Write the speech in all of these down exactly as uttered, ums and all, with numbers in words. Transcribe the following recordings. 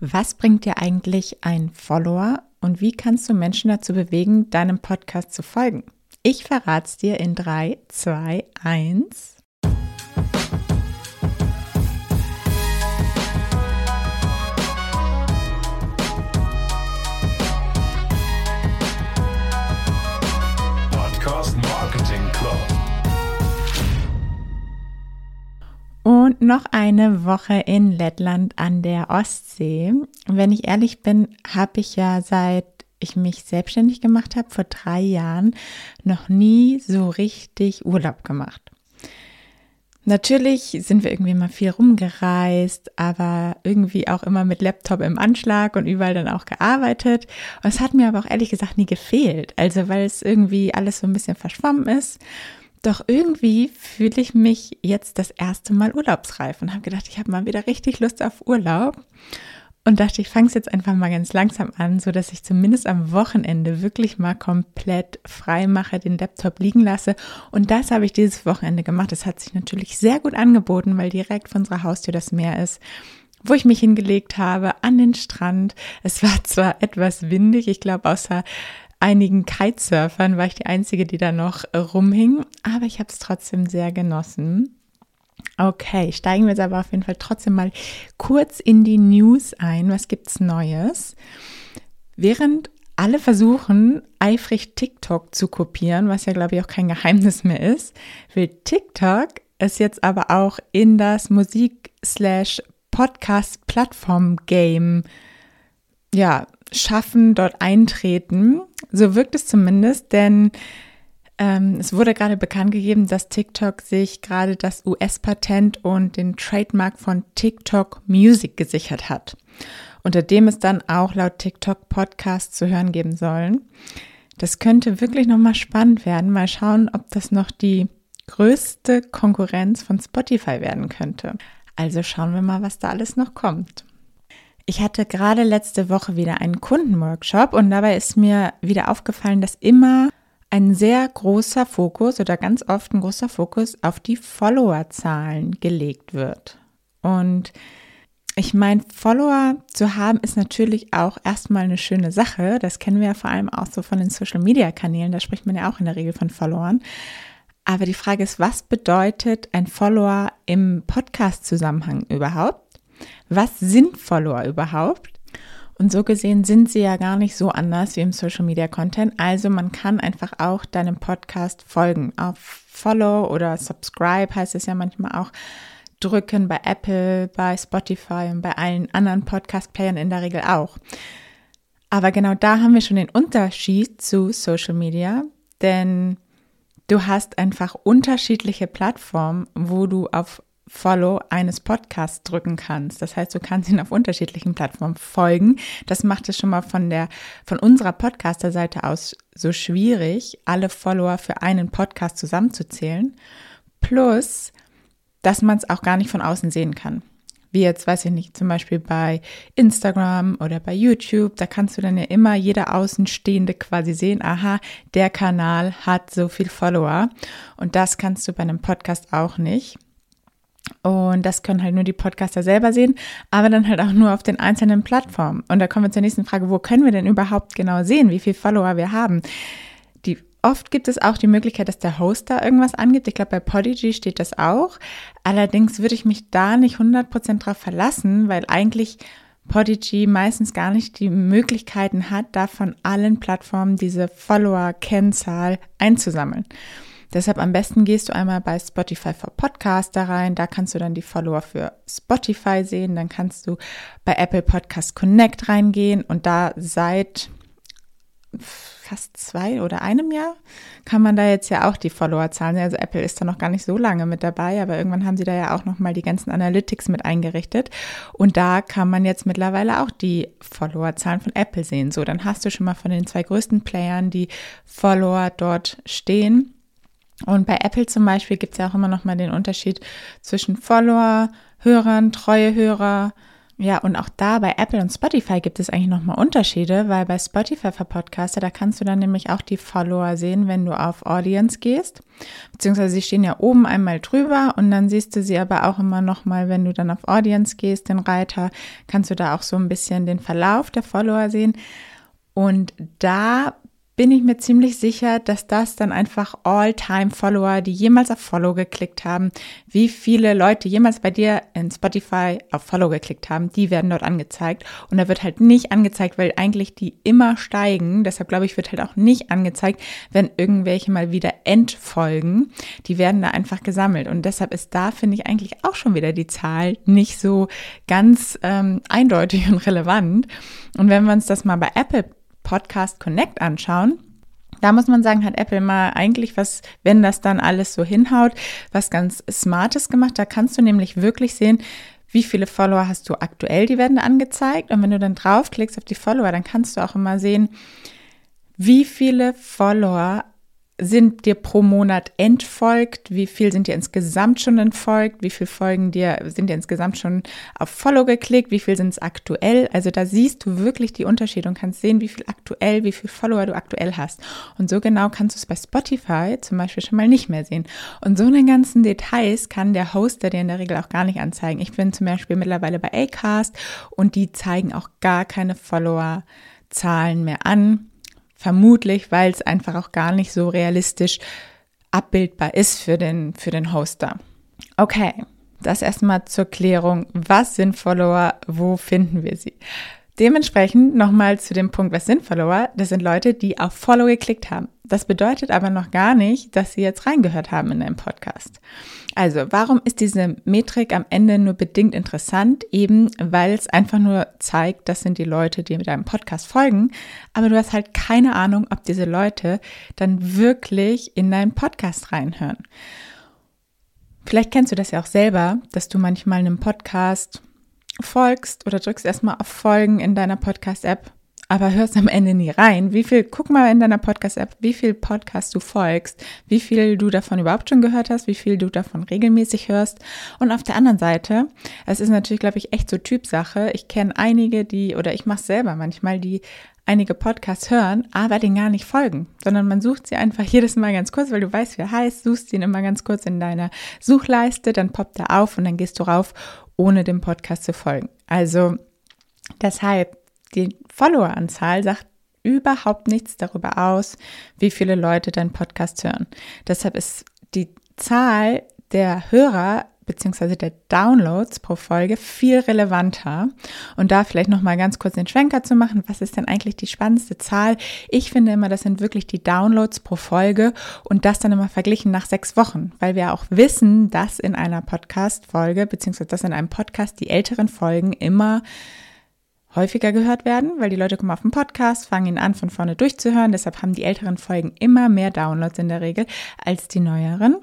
Was bringt dir eigentlich ein Follower und wie kannst du Menschen dazu bewegen, deinem Podcast zu folgen? Ich verrate es dir in drei, zwei, eins. Podcast Marketing Club. Und noch eine Woche in Lettland an der Ostsee. Wenn ich ehrlich bin, habe ich ja, seit ich mich selbstständig gemacht habe, vor drei Jahren, noch nie so richtig Urlaub gemacht. Natürlich sind wir irgendwie mal viel rumgereist, aber irgendwie auch immer mit Laptop im Anschlag und überall dann auch gearbeitet. Und es hat mir aber auch ehrlich gesagt nie gefehlt, also weil es irgendwie alles so ein bisschen verschwommen ist. Doch irgendwie fühle ich mich jetzt das erste Mal urlaubsreif und habe gedacht, ich habe mal wieder richtig Lust auf Urlaub und dachte, ich fange es jetzt einfach mal ganz langsam an, so dass ich zumindest am Wochenende wirklich mal komplett frei mache, den Laptop liegen lasse, und das habe ich dieses Wochenende gemacht. Das hat sich natürlich sehr gut angeboten, weil direkt vor unserer Haustür das Meer ist, wo ich mich hingelegt habe, an den Strand. Es war zwar etwas windig, ich glaube außer einigen Kitesurfern war ich die Einzige, die da noch rumhing, aber ich habe es trotzdem sehr genossen. Okay, steigen wir jetzt aber auf jeden Fall trotzdem mal kurz in die News ein. Was gibt's Neues? Während alle versuchen, eifrig TikTok zu kopieren, was ja, glaube ich, auch kein Geheimnis mehr ist, will TikTok es jetzt aber auch in das Musik-slash-Podcast-Plattform-Game ja, schaffen, dort eintreten. So wirkt es zumindest, denn ähm, es wurde gerade bekannt gegeben, dass TikTok sich gerade das U S-Patent und den Trademark von TikTok Music gesichert hat, unter dem es dann auch laut TikTok Podcasts zu hören geben sollen. Das könnte wirklich nochmal spannend werden. Mal schauen, ob das noch die größte Konkurrenz von Spotify werden könnte. Also schauen wir mal, was da alles noch kommt. Ich hatte gerade letzte Woche wieder einen Kundenworkshop und dabei ist mir wieder aufgefallen, dass immer ein sehr großer Fokus oder ganz oft ein großer Fokus auf die Followerzahlen gelegt wird. Und ich meine, Follower zu haben ist natürlich auch erstmal eine schöne Sache. Das kennen wir ja vor allem auch so von den Social-Media-Kanälen, da spricht man ja auch in der Regel von Followern. Aber die Frage ist, was bedeutet ein Follower im Podcast-Zusammenhang überhaupt? Was sind Follower überhaupt? Und so gesehen sind sie ja gar nicht so anders wie im Social Media Content. Also man kann einfach auch deinem Podcast folgen. Auf Follow oder Subscribe heißt es ja manchmal auch, drücken bei Apple, bei Spotify und bei allen anderen Podcast-Playern in der Regel auch. Aber genau da haben wir schon den Unterschied zu Social Media, denn du hast einfach unterschiedliche Plattformen, wo du auf Follow eines Podcasts drücken kannst. Das heißt, du kannst ihn auf unterschiedlichen Plattformen folgen. Das macht es schon mal von der, von unserer Podcaster-Seite aus so schwierig, alle Follower für einen Podcast zusammenzuzählen. Plus, dass man es auch gar nicht von außen sehen kann. Wie jetzt, weiß ich nicht, zum Beispiel bei Instagram oder bei YouTube, da kannst du dann ja immer jeder Außenstehende quasi sehen, aha, der Kanal hat so viel Follower. Und das kannst du bei einem Podcast auch nicht. Und das können halt nur die Podcaster selber sehen, aber dann halt auch nur auf den einzelnen Plattformen. Und da kommen wir zur nächsten Frage, wo können wir denn überhaupt genau sehen, wie viele Follower wir haben? Die, oft gibt es auch die Möglichkeit, dass der Host da irgendwas angibt. Ich glaube, bei Podigee steht das auch. Allerdings würde ich mich da nicht hundert Prozent drauf verlassen, weil eigentlich Podigee meistens gar nicht die Möglichkeiten hat, da von allen Plattformen diese Follower-Kennzahl einzusammeln. Deshalb am besten gehst du einmal bei Spotify for Podcaster rein, da kannst du dann die Follower für Spotify sehen, dann kannst du bei Apple Podcast Connect reingehen und da seit fast zwei oder einem Jahr kann man da jetzt ja auch die Follower zahlen. Also Apple ist da noch gar nicht so lange mit dabei, aber irgendwann haben sie da ja auch nochmal die ganzen Analytics mit eingerichtet und da kann man jetzt mittlerweile auch die Followerzahlen von Apple sehen. So, dann hast du schon mal von den zwei größten Playern die Follower dort stehen. Und bei Apple zum Beispiel gibt es ja auch immer noch mal den Unterschied zwischen Follower, Hörern, treue Hörer Ja, und auch da bei Apple und Spotify gibt es eigentlich nochmal Unterschiede, weil bei Spotify für Podcaster, da kannst du dann nämlich auch die Follower sehen, wenn du auf Audience gehst, beziehungsweise sie stehen ja oben einmal drüber und dann siehst du sie aber auch immer nochmal, wenn du dann auf Audience gehst, den Reiter, kannst du da auch so ein bisschen den Verlauf der Follower sehen. Und da bin ich mir ziemlich sicher, dass das dann einfach All-Time-Follower, die jemals auf Follow geklickt haben, wie viele Leute jemals bei dir in Spotify auf Follow geklickt haben, die werden dort angezeigt. Und da wird halt nicht angezeigt, weil eigentlich die immer steigen. Deshalb glaube ich, wird halt auch nicht angezeigt, wenn irgendwelche mal wieder entfolgen. Die werden da einfach gesammelt. Und deshalb ist da, finde ich, eigentlich auch schon wieder die Zahl nicht so ganz ähm, eindeutig und relevant. Und wenn wir uns das mal bei Apple Podcast Connect anschauen, da muss man sagen, hat Apple mal eigentlich was, wenn das dann alles so hinhaut, was ganz Smartes gemacht. Da kannst du nämlich wirklich sehen, wie viele Follower hast du aktuell, die werden angezeigt. Und wenn du dann draufklickst auf die Follower, dann kannst du auch immer sehen, wie viele Follower sind dir pro Monat entfolgt, wie viel sind dir insgesamt schon entfolgt, wie viel Folgen dir sind dir insgesamt schon auf Follow geklickt, wie viel sind es aktuell. Also da siehst du wirklich die Unterschiede und kannst sehen, wie viel aktuell, wie viel Follower du aktuell hast. Und so genau kannst du es bei Spotify zum Beispiel schon mal nicht mehr sehen. Und so eine ganzen Details kann der Hoster dir in der Regel auch gar nicht anzeigen. Ich bin zum Beispiel mittlerweile bei Acast und die zeigen auch gar keine Followerzahlen mehr an. Vermutlich, weil es einfach auch gar nicht so realistisch abbildbar ist für den, für den Hoster. Okay, das erstmal zur Klärung. Was sind Follower? Wo finden wir sie? Dementsprechend nochmal zu dem Punkt, was sind Follower? Das sind Leute, die auf Follow geklickt haben. Das bedeutet aber noch gar nicht, dass sie jetzt reingehört haben in deinen Podcast. Also, warum ist diese Metrik am Ende nur bedingt interessant? Eben, weil es einfach nur zeigt, das sind die Leute, die mit deinem Podcast folgen. Aber du hast halt keine Ahnung, ob diese Leute dann wirklich in deinen Podcast reinhören. Vielleicht kennst du das ja auch selber, dass du manchmal einem Podcast folgst oder drückst erstmal auf Folgen in deiner Podcast-App, aber hörst am Ende nie rein. Wie viel, guck mal in deiner Podcast-App, wie viel Podcast du folgst, wie viel du davon überhaupt schon gehört hast, wie viel du davon regelmäßig hörst. Und auf der anderen Seite, es ist natürlich, glaube ich, echt so Typsache. Ich kenne einige, die, oder ich mache es selber manchmal, die einige Podcasts hören, aber denen gar nicht folgen, sondern man sucht sie einfach jedes Mal ganz kurz, weil du weißt, wie er heißt, suchst ihn immer ganz kurz in deiner Suchleiste, dann poppt er auf und dann gehst du rauf, ohne dem Podcast zu folgen. Also deshalb, die Followeranzahl sagt überhaupt nichts darüber aus, wie viele Leute deinen Podcast hören. Deshalb ist die Zahl der Hörer beziehungsweise der Downloads pro Folge viel relevanter. Und da vielleicht nochmal ganz kurz den Schwenker zu machen, was ist denn eigentlich die spannendste Zahl? Ich finde immer, das sind wirklich die Downloads pro Folge und das dann immer verglichen nach sechs Wochen, weil wir auch wissen, dass in einer Podcast-Folge, beziehungsweise dass in einem Podcast die älteren Folgen immer häufiger gehört werden, weil die Leute kommen auf den Podcast, fangen ihn an, von vorne durchzuhören. Deshalb haben die älteren Folgen immer mehr Downloads in der Regel als die neueren.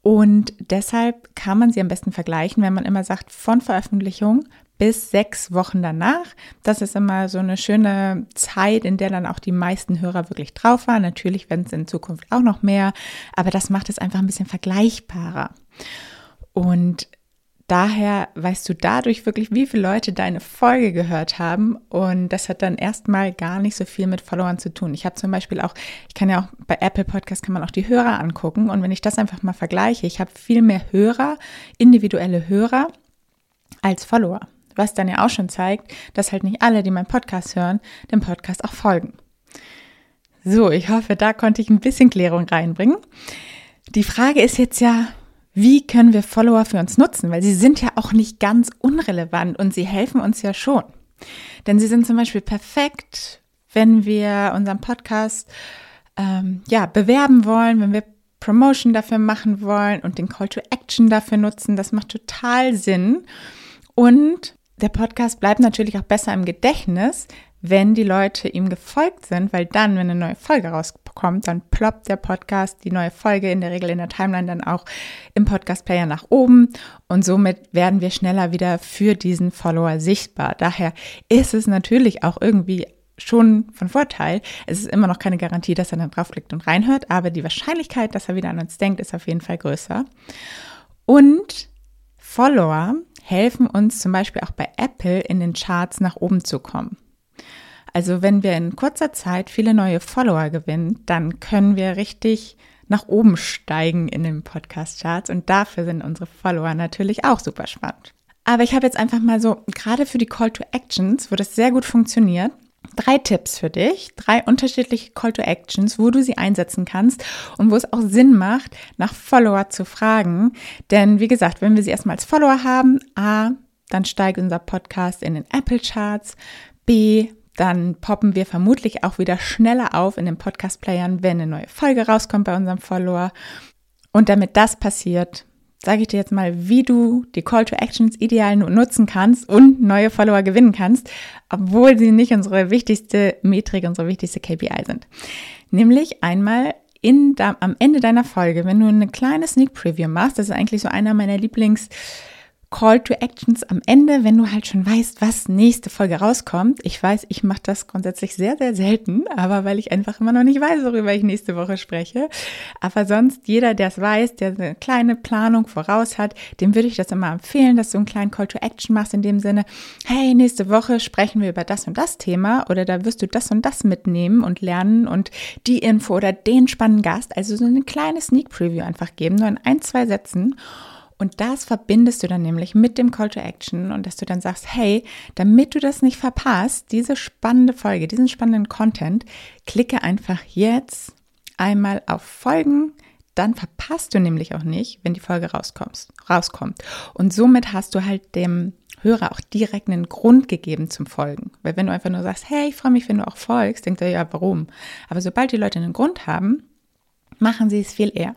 Und deshalb kann man sie am besten vergleichen, wenn man immer sagt, von Veröffentlichung bis sechs Wochen danach. Das ist immer so eine schöne Zeit, in der dann auch die meisten Hörer wirklich drauf waren. Natürlich werden es in Zukunft auch noch mehr, aber das macht es einfach ein bisschen vergleichbarer. Und daher weißt du dadurch wirklich, wie viele Leute deine Folge gehört haben, und das hat dann erstmal gar nicht so viel mit Followern zu tun. Ich habe zum Beispiel auch, ich kann ja auch bei Apple Podcast kann man auch die Hörer angucken, und wenn ich das einfach mal vergleiche, ich habe viel mehr Hörer, individuelle Hörer als Follower, was dann ja auch schon zeigt, dass halt nicht alle, die meinen Podcast hören, dem Podcast auch folgen. So, ich hoffe, da konnte ich ein bisschen Klärung reinbringen. Die Frage ist jetzt ja, wie können wir Follower für uns nutzen? Weil sie sind ja auch nicht ganz unrelevant und sie helfen uns ja schon. Denn sie sind zum Beispiel perfekt, wenn wir unseren Podcast ähm, ja, bewerben wollen, wenn wir Promotion dafür machen wollen und den Call to Action dafür nutzen. Das macht total Sinn. Und der Podcast bleibt natürlich auch besser im Gedächtnis, wenn die Leute ihm gefolgt sind, weil dann, wenn eine neue Folge rauskommt, dann ploppt der Podcast, die neue Folge in der Regel in der Timeline dann auch im Podcast-Player nach oben, und somit werden wir schneller wieder für diesen Follower sichtbar. Daher ist es natürlich auch irgendwie schon von Vorteil. Es ist immer noch keine Garantie, dass er dann draufklickt und reinhört, aber die Wahrscheinlichkeit, dass er wieder an uns denkt, ist auf jeden Fall größer. Und Follower helfen uns zum Beispiel auch bei Apple in den Charts nach oben zu kommen. Also wenn wir in kurzer Zeit viele neue Follower gewinnen, dann können wir richtig nach oben steigen in den Podcast-Charts und dafür sind unsere Follower natürlich auch super spannend. Aber ich habe jetzt einfach mal so, gerade für die Call to Actions, wo das sehr gut funktioniert, drei Tipps für dich, drei unterschiedliche Call to Actions, wo du sie einsetzen kannst und wo es auch Sinn macht, nach Follower zu fragen. Denn wie gesagt, wenn wir sie erstmal als Follower haben, A, dann steigt unser Podcast in den Apple Charts, B, dann poppen wir vermutlich auch wieder schneller auf in den Podcast-Playern, wenn eine neue Folge rauskommt bei unserem Follower. Und damit das passiert, sage ich dir jetzt mal, wie du die Call to Actions ideal nutzen kannst und neue Follower gewinnen kannst, obwohl sie nicht unsere wichtigste Metrik, unsere wichtigste K P I sind. Nämlich einmal in, am Ende deiner Folge, wenn du eine kleine Sneak Preview machst, das ist eigentlich so einer meiner Lieblings- Call to Actions am Ende, wenn du halt schon weißt, was nächste Folge rauskommt. Ich weiß, ich mache das grundsätzlich sehr, sehr selten, aber weil ich einfach immer noch nicht weiß, worüber ich nächste Woche spreche. Aber sonst, jeder, der es weiß, der eine kleine Planung voraus hat, dem würde ich das immer empfehlen, dass du einen kleinen Call to Action machst in dem Sinne, hey, nächste Woche sprechen wir über das und das Thema oder da wirst du das und das mitnehmen und lernen und die Info oder den spannenden Gast, also so eine kleine Sneak Preview einfach geben, nur in ein, zwei Sätzen. Und das verbindest du dann nämlich mit dem Call to Action und dass du dann sagst, hey, damit du das nicht verpasst, diese spannende Folge, diesen spannenden Content, klicke einfach jetzt einmal auf Folgen, dann verpasst du nämlich auch nicht, wenn die Folge rauskommt. rauskommt. Und somit hast du halt dem Hörer auch direkt einen Grund gegeben zum Folgen. Weil wenn du einfach nur sagst, hey, ich freue mich, wenn du auch folgst, denkt er, ja, warum? Aber sobald die Leute einen Grund haben, machen sie es viel eher.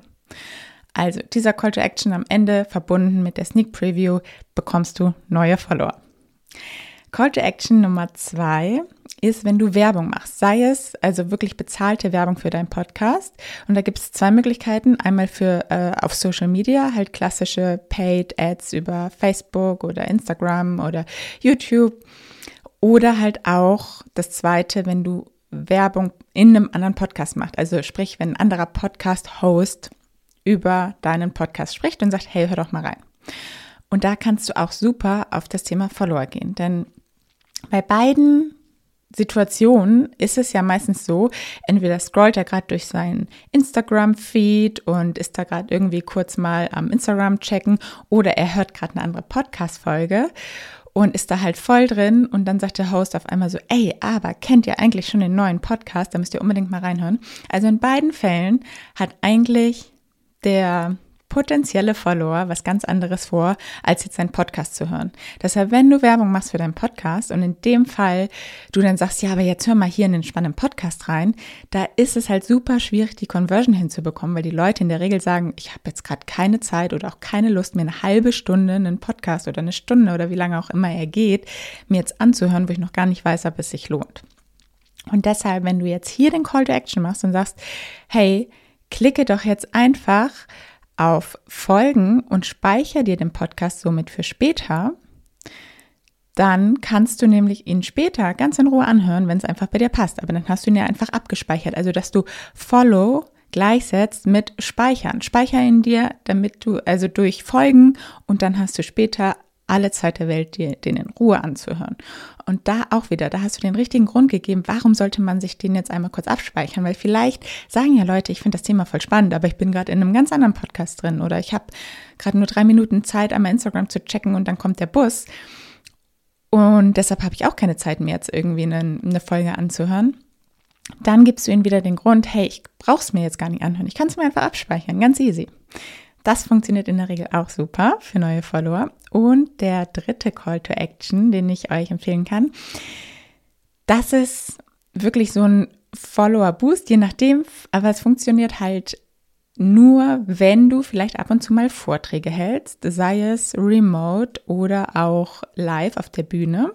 Also dieser Call to Action am Ende, verbunden mit der Sneak Preview, bekommst du neue Follower. Call to Action Nummer zwei ist, wenn du Werbung machst. Sei es also wirklich bezahlte Werbung für deinen Podcast. Und da gibt es zwei Möglichkeiten. Einmal für äh, auf Social Media, halt klassische Paid Ads über Facebook oder Instagram oder YouTube. Oder halt auch das zweite, wenn du Werbung in einem anderen Podcast machst. Also sprich, wenn ein anderer Podcast-Host über deinen Podcast spricht und sagt, hey, hör doch mal rein. Und da kannst du auch super auf das Thema Follower gehen, denn bei beiden Situationen ist es ja meistens so, entweder scrollt er gerade durch seinen Instagram-Feed und ist da gerade irgendwie kurz mal am Instagram checken oder er hört gerade eine andere Podcast-Folge und ist da halt voll drin und dann sagt der Host auf einmal so, ey, aber kennt ihr eigentlich schon den neuen Podcast? Da müsst ihr unbedingt mal reinhören. Also in beiden Fällen hat eigentlich der potenzielle Follower was ganz anderes vor, als jetzt deinen Podcast zu hören. Deshalb, wenn du Werbung machst für deinen Podcast und in dem Fall du dann sagst, ja, aber jetzt hör mal hier in den spannenden Podcast rein, da ist es halt super schwierig, die Conversion hinzubekommen, weil die Leute in der Regel sagen, ich habe jetzt gerade keine Zeit oder auch keine Lust, mir eine halbe Stunde einen Podcast oder eine Stunde oder wie lange auch immer er geht, mir jetzt anzuhören, wo ich noch gar nicht weiß, ob es sich lohnt. Und deshalb, wenn du jetzt hier den Call to Action machst und sagst, hey, klicke doch jetzt einfach auf Folgen und speichere dir den Podcast somit für später. Dann kannst du nämlich ihn später ganz in Ruhe anhören, wenn es einfach bei dir passt. Aber dann hast du ihn ja einfach abgespeichert. Also, dass du Follow gleichsetzt mit Speichern. Speicher ihn dir, damit du, also durch Folgen und dann hast du später alle Zeit der Welt, dir den in Ruhe anzuhören. Und da auch wieder, da hast du den richtigen Grund gegeben, warum sollte man sich den jetzt einmal kurz abspeichern? Weil vielleicht sagen ja Leute, ich finde das Thema voll spannend, aber ich bin gerade in einem ganz anderen Podcast drin oder ich habe gerade nur drei Minuten Zeit, einmal Instagram zu checken und dann kommt der Bus. Und deshalb habe ich auch keine Zeit mehr, jetzt irgendwie eine, eine Folge anzuhören. Dann gibst du ihnen wieder den Grund, hey, ich brauche es mir jetzt gar nicht anhören, ich kann es mir einfach abspeichern, ganz easy. Das funktioniert in der Regel auch super für neue Follower. Und der dritte Call to Action, den ich euch empfehlen kann, das ist wirklich so ein Follower-Boost, je nachdem, aber es funktioniert halt nur, wenn du vielleicht ab und zu mal Vorträge hältst, sei es remote oder auch live auf der Bühne,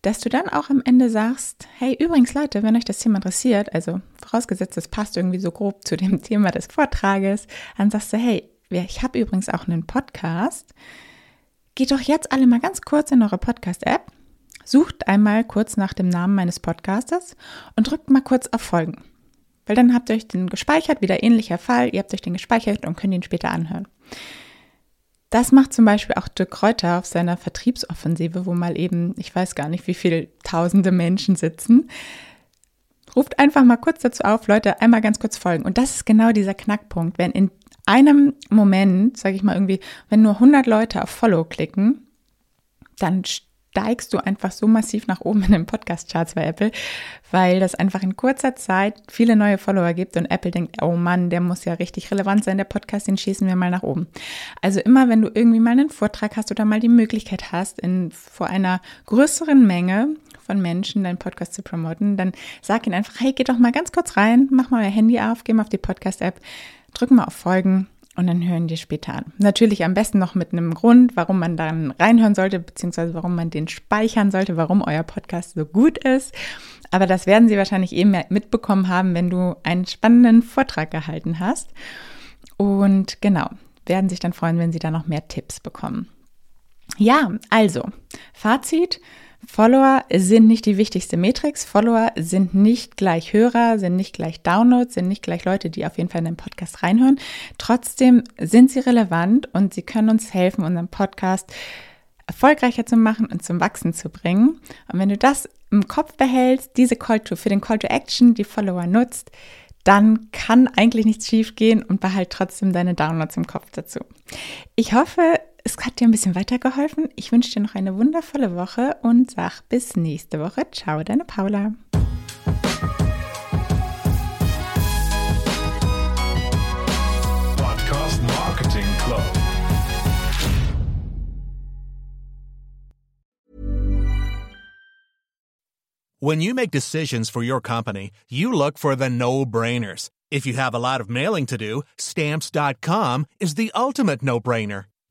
dass du dann auch am Ende sagst, hey, übrigens Leute, wenn euch das Thema interessiert, also vorausgesetzt, es passt irgendwie so grob zu dem Thema des Vortrages, dann sagst du, hey, ich habe übrigens auch einen Podcast, geht doch jetzt alle mal ganz kurz in eure Podcast-App, sucht einmal kurz nach dem Namen meines Podcasters und drückt mal kurz auf Folgen, weil dann habt ihr euch den gespeichert, wieder ähnlicher Fall, ihr habt euch den gespeichert und könnt ihn später anhören. Das macht zum Beispiel auch Dirk Kräuter auf seiner Vertriebsoffensive, wo mal eben, ich weiß gar nicht, wie viele tausende Menschen sitzen. Ruft einfach mal kurz dazu auf, Leute, einmal ganz kurz folgen. Und das ist genau dieser Knackpunkt, wenn in einem Moment, sage ich mal irgendwie, wenn nur hundert Leute auf Follow klicken, dann steigst du einfach so massiv nach oben in den Podcast-Charts bei Apple, weil das einfach in kurzer Zeit viele neue Follower gibt und Apple denkt, oh Mann, der muss ja richtig relevant sein, der Podcast, den schießen wir mal nach oben. Also immer, wenn du irgendwie mal einen Vortrag hast oder mal die Möglichkeit hast, in, vor einer größeren Menge von Menschen deinen Podcast zu promoten, dann sag ihnen einfach, hey, geh doch mal ganz kurz rein, mach mal euer Handy auf, geh mal auf die Podcast-App, drück mal auf Folgen. Und dann hören die später an. Natürlich am besten noch mit einem Grund, warum man dann reinhören sollte, beziehungsweise warum man den speichern sollte, warum euer Podcast so gut ist. Aber das werden sie wahrscheinlich eben mitbekommen haben, wenn du einen spannenden Vortrag gehalten hast. Und genau, werden sich dann freuen, wenn sie da noch mehr Tipps bekommen. Ja, also, Fazit. Follower sind nicht die wichtigste Metrik. Follower sind nicht gleich Hörer, sind nicht gleich Downloads, sind nicht gleich Leute, die auf jeden Fall in den Podcast reinhören. Trotzdem sind sie relevant und sie können uns helfen, unseren Podcast erfolgreicher zu machen und zum Wachsen zu bringen. Und wenn du das im Kopf behältst, diese Call to, für den Call to Action, die Follower nutzt, dann kann eigentlich nichts schief gehen und behalt trotzdem deine Downloads im Kopf dazu. Ich hoffe, es hat dir ein bisschen weitergeholfen. Ich wünsche dir noch eine wundervolle Woche und sag bis nächste Woche. Ciao, deine Paula. Podcast Marketing Club. When you make decisions for your company, you look for the no-brainers. If you have a lot of mailing to do, Stamps dot com is the ultimate no-brainer.